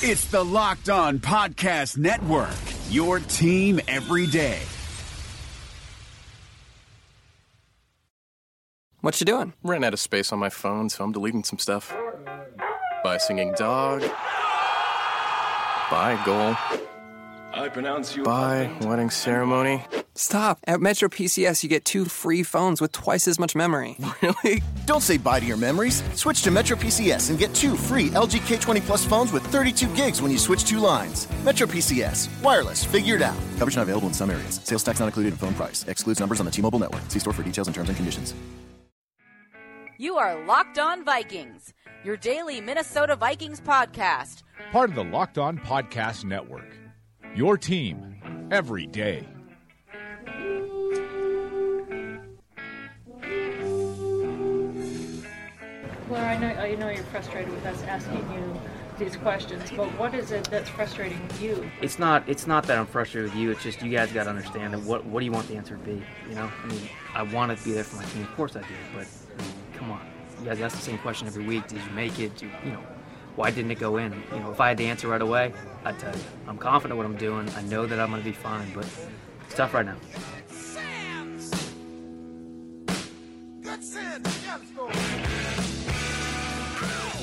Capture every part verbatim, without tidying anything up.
It's the Locked On Podcast Network, your team every day. What you doing? Ran out of space on my phone, so I'm deleting some stuff. Bye singing dog. Bye goal. I pronounce you. Bye wedding ceremony. Stop. At Metro P C S, you get two free phones with twice as much memory. Really? Don't say bye to your memories. Switch to Metro P C S and get two free L G K twenty Plus phones with thirty-two gigs when you switch two lines. Metro P C S. Wireless. Figured out. Coverage not available in some areas. Sales tax not included in phone price. Excludes numbers on the T-Mobile network. See store for details and terms and conditions. You are Locked On Vikings, your daily Minnesota Vikings podcast. Part of the Locked On Podcast Network. Your team every day. Well, I know, I know you're frustrated with us asking you these questions, but what is it that's frustrating you? It's not it's not that I'm frustrated with you. It's just you guys got to understand that what what do you want the answer to be? You know, I mean, I want to be there for my team. Of course I do, but I mean, come on. You guys ask the same question every week. Did you make it? Did you, you know, why didn't it go in? You know, if I had the answer right away, I'd tell you. I'm confident what I'm doing. I know that I'm going to be fine, but it's tough right now.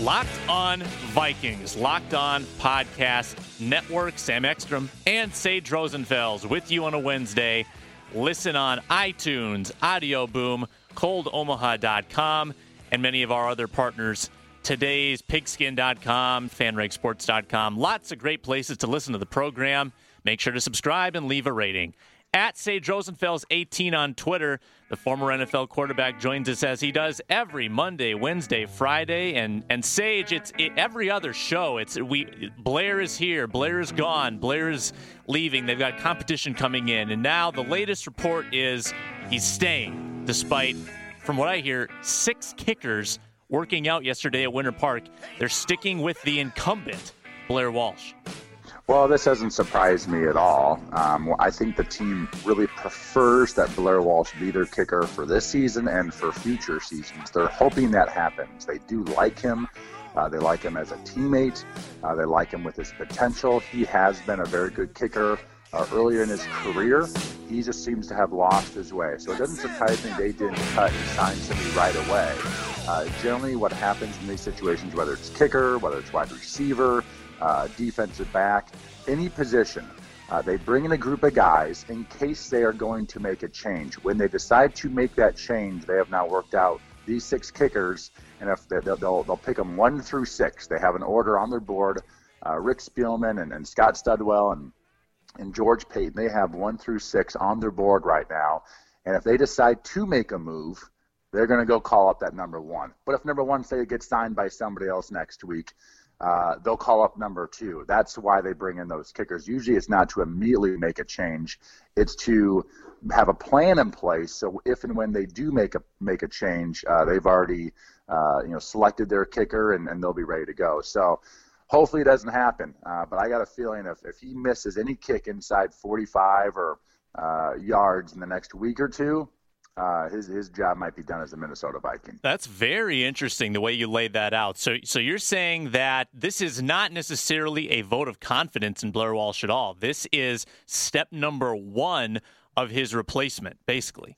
Locked On Vikings, Locked On Podcast Network. Sam Ekstrom and Sage Rosenfels with you on a Wednesday. Listen on iTunes, Audioboom, Cold Omaha dot com, and many of our other partners. Today's Pigskin dot com, Fan Rag Sports dot com. Lots of great places to listen to the program. Make sure to subscribe and leave a rating. At Sage Rosenfels eighteen on Twitter, the former N F L quarterback joins us as he does every Monday, Wednesday, Friday, and and Sage, it's it, every other show. It's we Blair is here, Blair is gone, Blair is leaving. They've got competition coming in, and now the latest report is he's staying, despite, from what I hear, six kickers working out yesterday at Winter Park. They're sticking with the incumbent, Blair Walsh. Well, this hasn't surprised me at all. Um, I think the team really prefers that Blair Walsh be their kicker for this season and for future seasons. They're hoping that happens. They do like him. Uh, they like him as a teammate. Uh, they like him with his potential. He has been a very good kicker uh, earlier in his career. He just seems to have lost his way. So it doesn't surprise me they didn't cut and sign somebody right away. Uh, generally, what happens in these situations, whether it's kicker, whether it's wide receiver, Uh, defensive back, any position, uh, they bring in a group of guys in case they are going to make a change. When they decide to make that change, they have now worked out these six kickers, and if they'll, they'll, they'll pick them one through six. They have an order on their board. Uh, Rick Spielman and, and Scott Studwell and, and George Payton, they have one through six on their board right now, and if they decide to make a move, they're going to go call up that number one. But if number one, say, gets signed by somebody else next week, Uh, they'll call up number two. That's why they bring in those kickers. Usually it's not to immediately make a change. It's to have a plan in place so if and when they do make a make a change, uh, they've already uh, you know selected their kicker and, and they'll be ready to go. So hopefully it doesn't happen. Uh, but I got a feeling if, if he misses any kick inside forty-five or uh, yards in the next week or two, Uh, his his job might be done as a Minnesota Viking. That's very interesting the way you laid that out. So so you're saying that this is not necessarily a vote of confidence in Blair Walsh at all. This is step number one of his replacement, basically.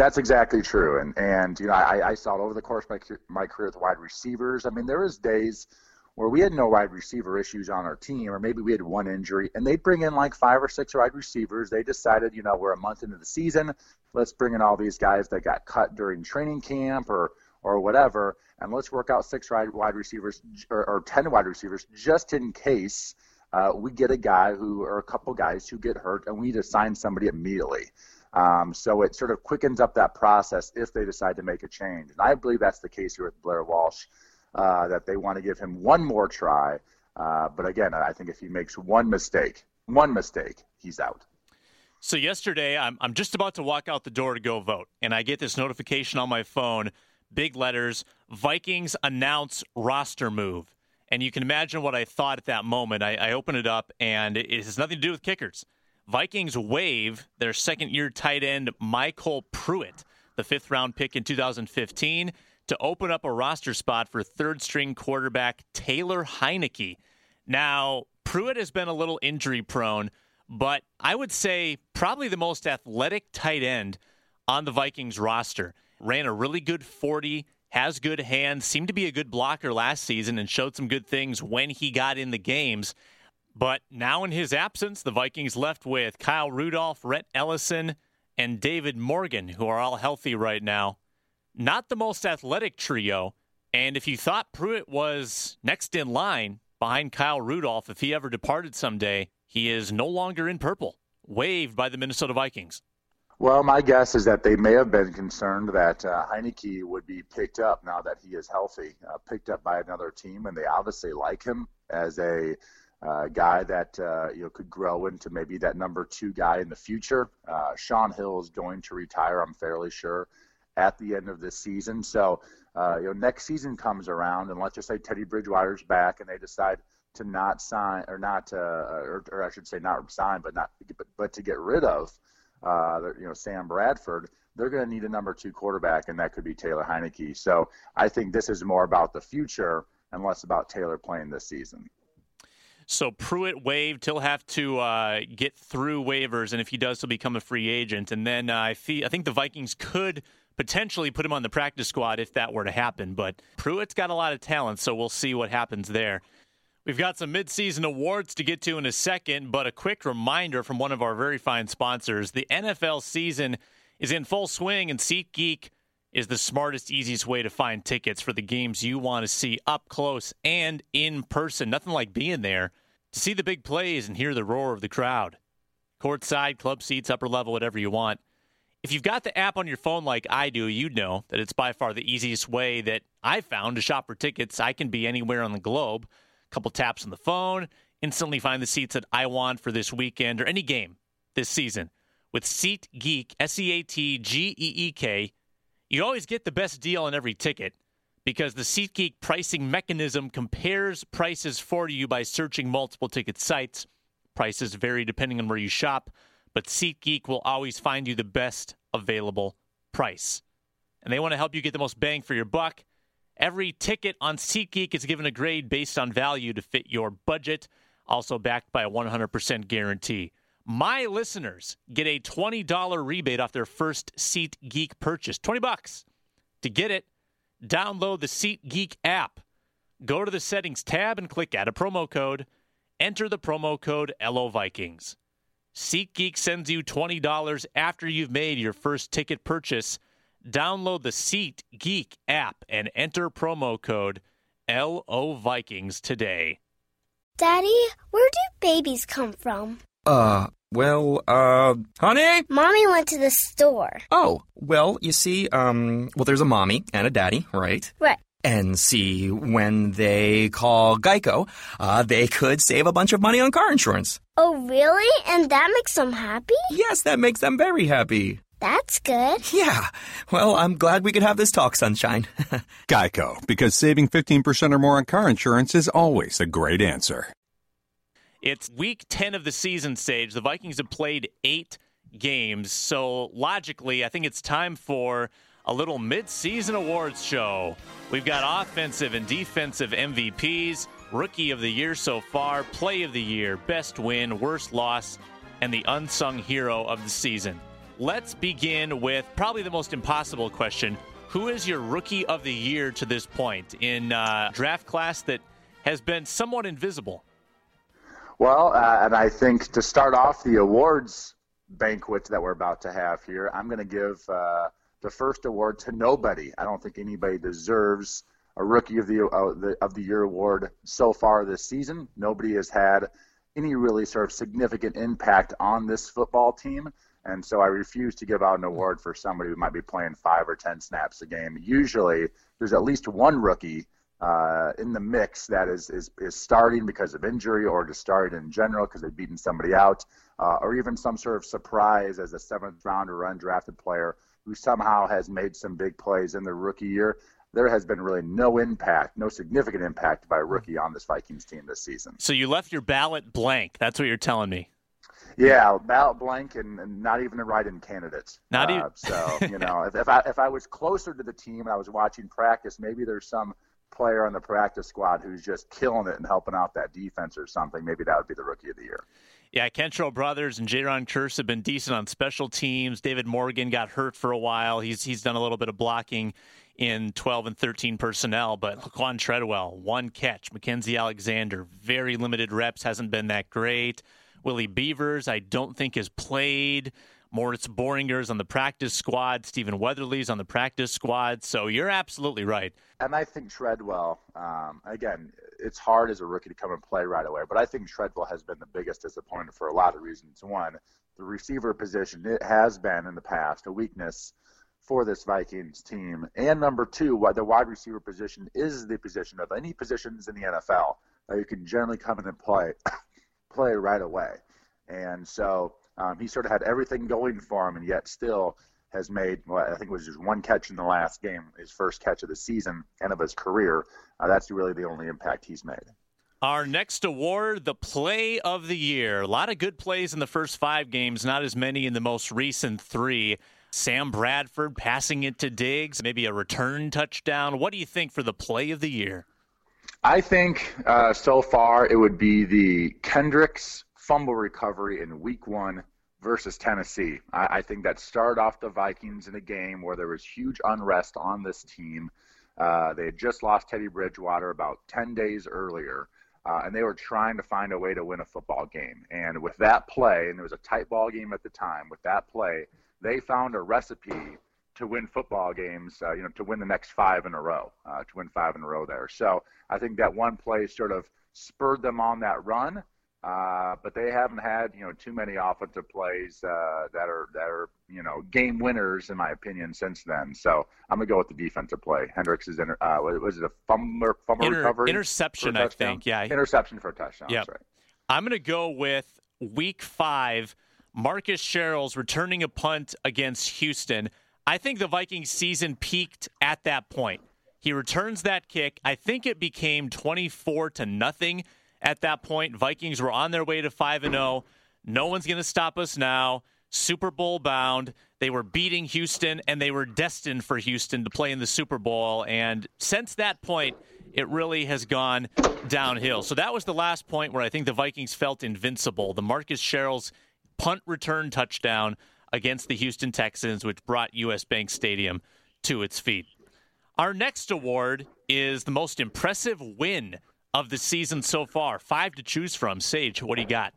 That's exactly true. And and you know I, I saw it over the course of my my career with wide receivers. I mean, there is days where we had no wide receiver issues on our team, or maybe we had one injury, and they bring in like five or six wide receivers. They decided, you know, we're a month into the season, let's bring in all these guys that got cut during training camp or or whatever, and let's work out six wide receivers or, or ten wide receivers just in case uh, we get a guy who or a couple guys who get hurt and we need to sign somebody immediately. Um, so it sort of quickens up that process if they decide to make a change. And I believe that's the case here with Blair Walsh. Uh, that they want to give him one more try. Uh, but again, I think if he makes one mistake, one mistake, he's out. So yesterday, I'm, I'm just about to walk out the door to go vote, and I get this notification on my phone, big letters, Vikings announce roster move. And you can imagine what I thought at that moment. I, I open it up, and it, it has nothing to do with kickers. Vikings waive their second-year tight end Michael Pruitt, the fifth-round pick in two thousand fifteen, to open up a roster spot for third-string quarterback Taylor Heinicke. Now, Pruitt has been a little injury prone, but I would say probably the most athletic tight end on the Vikings roster. Ran a really good forty, has good hands, seemed to be a good blocker last season and showed some good things when he got in the games. But now in his absence, the Vikings left with Kyle Rudolph, Rhett Ellison, and David Morgan, who are all healthy right now. Not the most athletic trio. And if you thought Pruitt was next in line behind Kyle Rudolph, if he ever departed someday, he is no longer in purple. Waived by the Minnesota Vikings. Well, my guess is that they may have been concerned that uh, Heinicke would be picked up now that he is healthy, uh, picked up by another team, and they obviously like him as a uh, guy that uh, you know could grow into maybe that number two guy in the future. Uh, Sean Hill is going to retire, I'm fairly sure, at the end of this season. So, uh, you know, next season comes around, and let's just say Teddy Bridgewater's back, and they decide to not sign, or not, uh, or, or I should say not sign, but not, but, but to get rid of. Uh, you know, Sam Bradford, they're going to need a number two quarterback, and that could be Taylor Heinicke. So I think this is more about the future and less about Taylor playing this season. So Pruitt waived. He'll have to uh, get through waivers, and if he does, he'll become a free agent. And then uh, I, fee- I think the Vikings could potentially put him on the practice squad if that were to happen. But Pruitt's got a lot of talent, so we'll see what happens there. We've got some midseason awards to get to in a second, but a quick reminder from one of our very fine sponsors. The N F L season is in full swing, and SeatGeek is the smartest, easiest way to find tickets for the games you want to see up close and in person. Nothing like being there to see the big plays and hear the roar of the crowd. Courtside, club seats, upper level, whatever you want. If you've got the app on your phone like I do, you'd know that it's by far the easiest way that I've found to shop for tickets. I can be anywhere on the globe. Couple taps on the phone, instantly find the seats that I want for this weekend or any game this season. With SeatGeek, S E A T G E E K, you always get the best deal on every ticket because the SeatGeek pricing mechanism compares prices for you by searching multiple ticket sites. Prices vary depending on where you shop, but SeatGeek will always find you the best available price. And they want to help you get the most bang for your buck. Every ticket on SeatGeek is given a grade based on value to fit your budget, also backed by a one hundred percent guarantee. My listeners get a twenty dollars rebate off their first SeatGeek purchase. twenty bucks. To get it, download the SeatGeek app. Go to the Settings tab and click Add a Promo Code. Enter the promo code LOVikings. SeatGeek sends you twenty dollars after you've made your first ticket purchase. Download the SeatGeek app and enter promo code LOVikings today. Daddy, where do babies come from? Uh, well, uh, honey? Mommy went to the store. Oh, well, you see, um, well, there's a mommy and a daddy, right? Right. And see, when they call GEICO, uh, they could save a bunch of money on car insurance. Oh, really? And that makes them happy? Yes, that makes them very happy. That's good. Yeah. Well, I'm glad we could have this talk, Sunshine. GEICO, because saving fifteen percent or more on car insurance is always a great answer. It's week ten of the season, Sage. The Vikings have played eight games. So, logically, I think it's time for a little mid-season awards show. We've got offensive and defensive M V Ps, Rookie of the Year so far, Play of the Year, Best Win, Worst Loss, and the Unsung Hero of the Season. Let's begin with probably the most impossible question. Who is your Rookie of the Year to this point in a draft class that has been somewhat invisible? Well, uh, and I think to start off the awards banquet that we're about to have here, I'm going to give uh, the first award to nobody. I don't think anybody deserves a Rookie of the, uh, the of the Year award so far this season. Nobody has had any really sort of significant impact on this football team. And so I refuse to give out an award for somebody who might be playing five or ten snaps a game. Usually there's at least one rookie uh, in the mix that is, is is starting because of injury or just started in general because they've beaten somebody out, uh, or even some sort of surprise as a seventh-round or undrafted player who somehow has made some big plays in their rookie year. There has been really no impact, no significant impact by a rookie on this Vikings team this season. So you left your ballot blank. That's what you're telling me. Yeah, ballot blank and, and not even a write-in candidate. Not even. Uh, so, you know, if, if I if I was closer to the team and I was watching practice, maybe there's some player on the practice squad who's just killing it and helping out that defense or something, maybe that would be the rookie of the year. Yeah, Kentrell Brothers and Jaron Kearse have been decent on special teams. David Morgan got hurt for a while. He's he's done a little bit of blocking in twelve and thirteen personnel, but Laquan Treadwell, one catch. Mackenzie Alexander, very limited reps, hasn't been that great. Willie Beavers, I don't think has played. Moritz Boringer's on the practice squad. Stephen Weatherly's on the practice squad. So you're absolutely right. And I think Treadwell, um, again, it's hard as a rookie to come and play right away, but I think Treadwell has been the biggest disappointment for a lot of reasons. One, the receiver position, it has been in the past a weakness for this Vikings team. And number two, the wide receiver position is the position of any positions in the N F L that you can generally come in and play, play right away. And so Um, he sort of had everything going for him, and yet still has made, well, I think it was just one catch in the last game, his first catch of the season and of his career. Uh, that's really the only impact he's made. Our next award, the play of the year. A lot of good plays in the first five games, not as many in the most recent three. Sam Bradford passing it to Diggs, maybe a return touchdown. What do you think for the play of the year? I think uh, so far it would be the Kendricks fumble recovery in week one versus Tennessee. I, I think that started off the Vikings in a game where there was huge unrest on this team. Uh, they had just lost Teddy Bridgewater about ten days earlier, uh, and they were trying to find a way to win a football game. And with that play, and it was a tight ball game at the time, with that play, they found a recipe to win football games, uh, you know, to win the next five in a row, uh, to win five in a row there. So I think that one play sort of spurred them on that run. Uh, but they haven't had, you know, too many offensive plays uh, that are that are you know game winners in my opinion since then. So I'm gonna go with the defensive play. Hendricks is inter- uh, was it a fumble fumble Inter- recovery interception? I think yeah interception for a touchdown. Yep. That's right. I'm gonna go with week five. Marcus Sherels returning a punt against Houston. I think the Vikings season peaked at that point. He returns that kick. I think it became twenty-four to nothing. At that point, Vikings were on their way to five and oh. No one's going to stop us now. Super Bowl bound. They were beating Houston, and they were destined for Houston to play in the Super Bowl. And since that point, it really has gone downhill. So that was the last point where I think the Vikings felt invincible. The Marcus Sherels punt return touchdown against the Houston Texans, which brought U S. Bank Stadium to its feet. Our next award is the most impressive win of the season so far. Five to choose from. Sage, what do you got?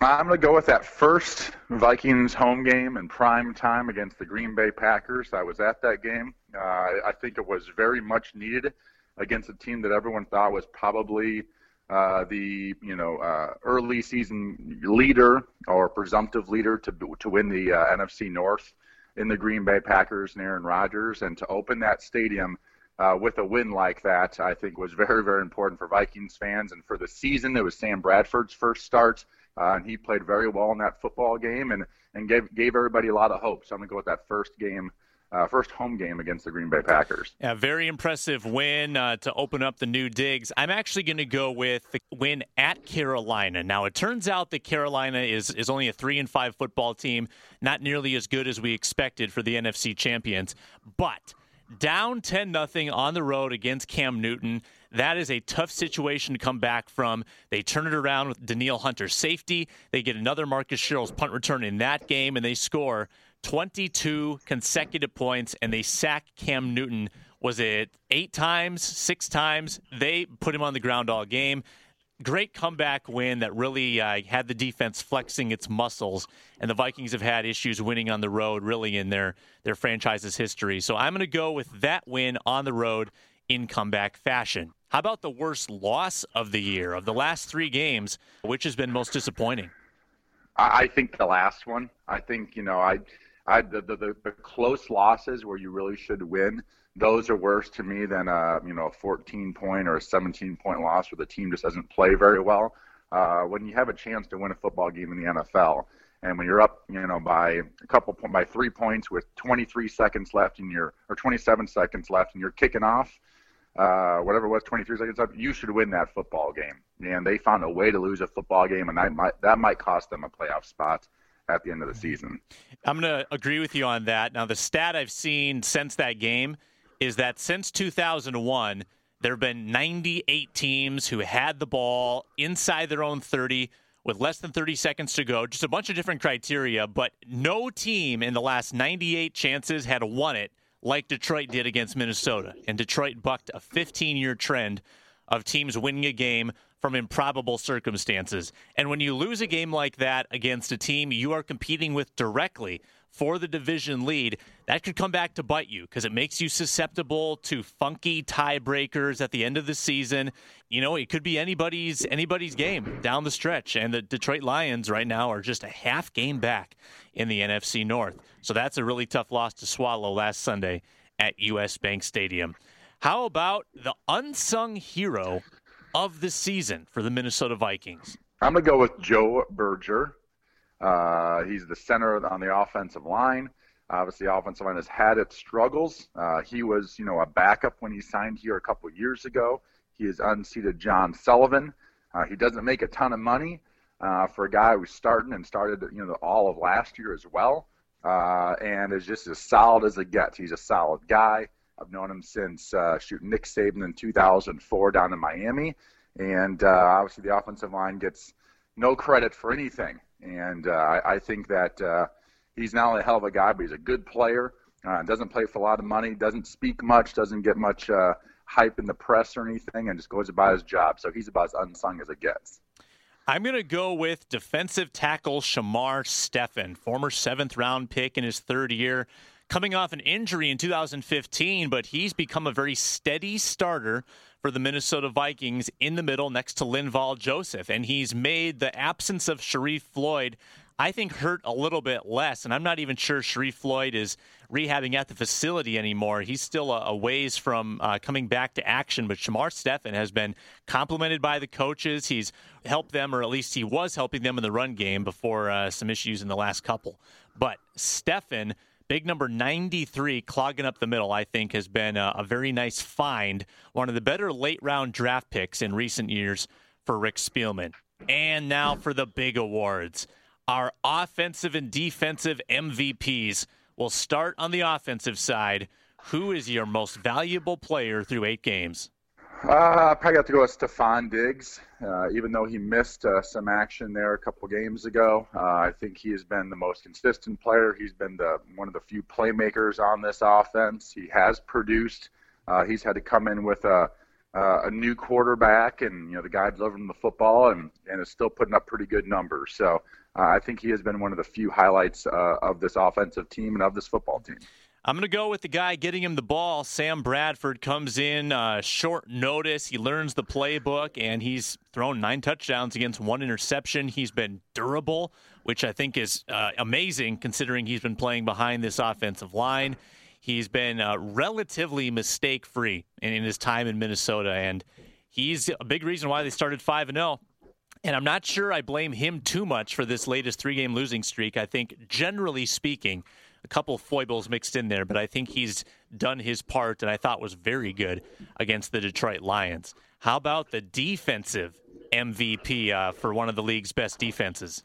I'm going to go with that first Vikings home game in prime time against the Green Bay Packers. I was at that game. Uh, I think it was very much needed against a team that everyone thought was probably uh, the you know uh, early season leader or presumptive leader to to win the uh, N F C North in the Green Bay Packers and Aaron Rodgers, and to open that stadium Uh, with a win like that, I think was very, very important for Vikings fans. And for the season, it was Sam Bradford's first start, uh, and he played very well in that football game and, and gave, gave everybody a lot of hope. So I'm going to go with that first game, uh, first home game against the Green Bay Packers. Yeah, very impressive win uh, to open up the new digs. I'm actually going to go with the win at Carolina. Now, it turns out that Carolina is, is only a three and five football team, not nearly as good as we expected for the N F C champions, but down ten nothing on the road against Cam Newton. That is a tough situation to come back from. They turn it around with Danielle Hunter's safety. They get another Marcus Sherels punt return in that game, and they score twenty-two consecutive points, and they sack Cam Newton. Was it eight times, six times? They put him on the ground all game. Great comeback win that really uh, had the defense flexing its muscles, and the Vikings have had issues winning on the road really in their, their franchise's history. So I'm going to go with that win on the road in comeback fashion. How about the worst loss of the year, of the last three games, which has been most disappointing? I think the last one. I think, you know, I, I the, the, the close losses where you really should win, those are worse to me than a you know a fourteen point or a seventeen point loss where the team just doesn't play very well. Uh, when you have a chance to win a football game in the N F L, and when you're up you know by a couple by three points with twenty-three seconds left in your or twenty-seven seconds left, and you're kicking off, uh, whatever it was, twenty-three seconds left, you should win that football game. And they found a way to lose a football game, and that might that might cost them a playoff spot at the end of the season. I'm going to agree with you on that. Now, the stat I've seen since that game is that since two thousand one, There have been ninety-eight teams who had the ball inside their own thirty with less than thirty seconds to go. Just a bunch of different criteria, but no team in the last ninety-eight chances had won it like Detroit did against Minnesota. And Detroit bucked a fifteen-year trend of teams winning a game from improbable circumstances. And when you lose a game like that against a team you are competing with directly for the division lead, that could come back to bite you because it makes you susceptible to funky tiebreakers at the end of the season. You know, it could be anybody's anybody's game down the stretch, and the Detroit Lions right now are just a half game back in the N F C North. So that's a really tough loss to swallow last Sunday at U S. Bank Stadium. How about the unsung hero of the season for the Minnesota Vikings? I'm going to go with Joe Berger. Uh, he's the center on the offensive line. Obviously, the offensive line has had its struggles. Uh, he was, you know, a backup when he signed here a couple years ago. He has unseated John Sullivan. Uh, he doesn't make a ton of money uh, for a guy who's starting and started, you know, all of last year as well, uh, and is just as solid as it gets. He's a solid guy. I've known him since uh, shooting Nick Saban in two thousand four down in Miami, and uh, obviously the offensive line gets no credit for anything. And uh, I think that uh, he's not only a hell of a guy, but he's a good player. Uh, doesn't play for a lot of money, doesn't speak much, doesn't get much uh, hype in the press or anything, and just goes about his job. So he's about as unsung as it gets. I'm going to go with defensive tackle Shamar Steffen, former seventh-round pick in his third year, coming off an injury in two thousand fifteen, but he's become a very steady starter for the Minnesota Vikings in the middle next to Linval Joseph. And he's made the absence of Sharif Floyd, I think, hurt a little bit less. And I'm not even sure Sharif Floyd is rehabbing at the facility anymore. He's still a, a ways from uh, coming back to action. But Shamar Steffen has been complimented by the coaches. He's helped them, or at least he was helping them in the run game before uh, some issues in the last couple. But Steffen, big number ninety-three, clogging up the middle, I think, has been a, a very nice find. One of the better late-round draft picks in recent years for Rick Spielman. And now for the big awards. Our offensive and defensive M V Ps. Will start on the offensive side. Who is your most valuable player through eight games? Uh, I probably have to go with Stephon Diggs, uh, even though he missed uh, some action there a couple games ago. Uh, I think he has been the most consistent player. He's been the one of the few playmakers on this offense. He has produced. Uh, he's had to come in with a, uh, a new quarterback, and you know the guy delivering the football, and, and is still putting up pretty good numbers. So uh, I think he has been one of the few highlights uh, of this offensive team and of this football team. I'm going to go with the guy getting him the ball. Sam Bradford comes in uh, short notice. He learns the playbook, and he's thrown nine touchdowns against one interception. He's been durable, which I think is uh, amazing considering he's been playing behind this offensive line. He's been uh, relatively mistake-free in, in his time in Minnesota, and he's a big reason why they started five and oh. And I'm not sure I blame him too much for this latest three-game losing streak. I think, generally speaking, a couple of foibles mixed in there, but I think he's done his part and I thought was very good against the Detroit Lions. How about the defensive M V P uh, for one of the league's best defenses?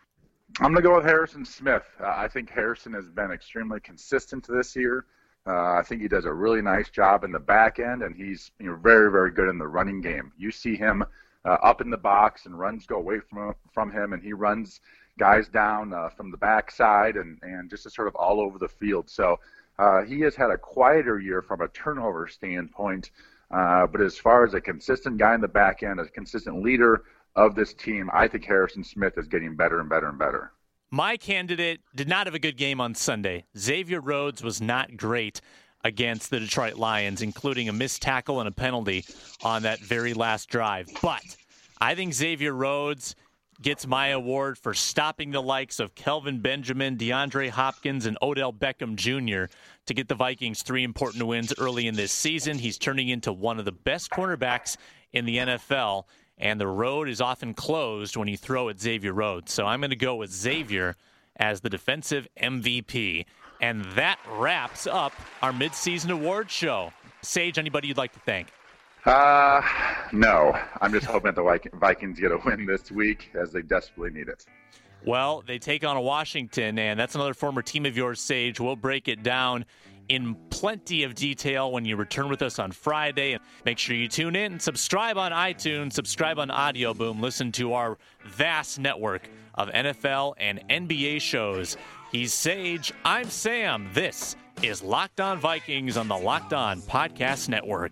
I'm going to go with Harrison Smith. Uh, I think Harrison has been extremely consistent this year. Uh, I think he does a really nice job in the back end, and he's you know, very, very good in the running game. You see him uh, up in the box and runs go away from, from him, and he runs guys down uh, from the backside and, and just sort of all over the field. So uh, he has had a quieter year from a turnover standpoint, uh, but as far as a consistent guy in the back end, a consistent leader of this team, I think Harrison Smith is getting better and better and better. My candidate did not have a good game on Sunday. Xavier Rhodes was not great against the Detroit Lions, including a missed tackle and a penalty on that very last drive. But I think Xavier Rhodes gets my award for stopping the likes of Kelvin Benjamin, DeAndre Hopkins, and Odell Beckham Junior to get the Vikings three important wins early in this season. He's turning into one of the best cornerbacks in the N F L, and the road is often closed when you throw at Xavier Rhodes. So I'm going to go with Xavier as the defensive M V P. And that wraps up our midseason award show. Sage, anybody you'd like to thank? Uh, no. I'm just hoping that the Vikings get a win this week as they desperately need it. Well, they take on Washington, and that's another former team of yours, Sage. We'll break it down in plenty of detail when you return with us on Friday. And make sure you tune in, subscribe on iTunes, subscribe on Audioboom, listen to our vast network of N F L and N B A shows. He's Sage. I'm Sam. This is Locked On Vikings on the Locked On Podcast Network.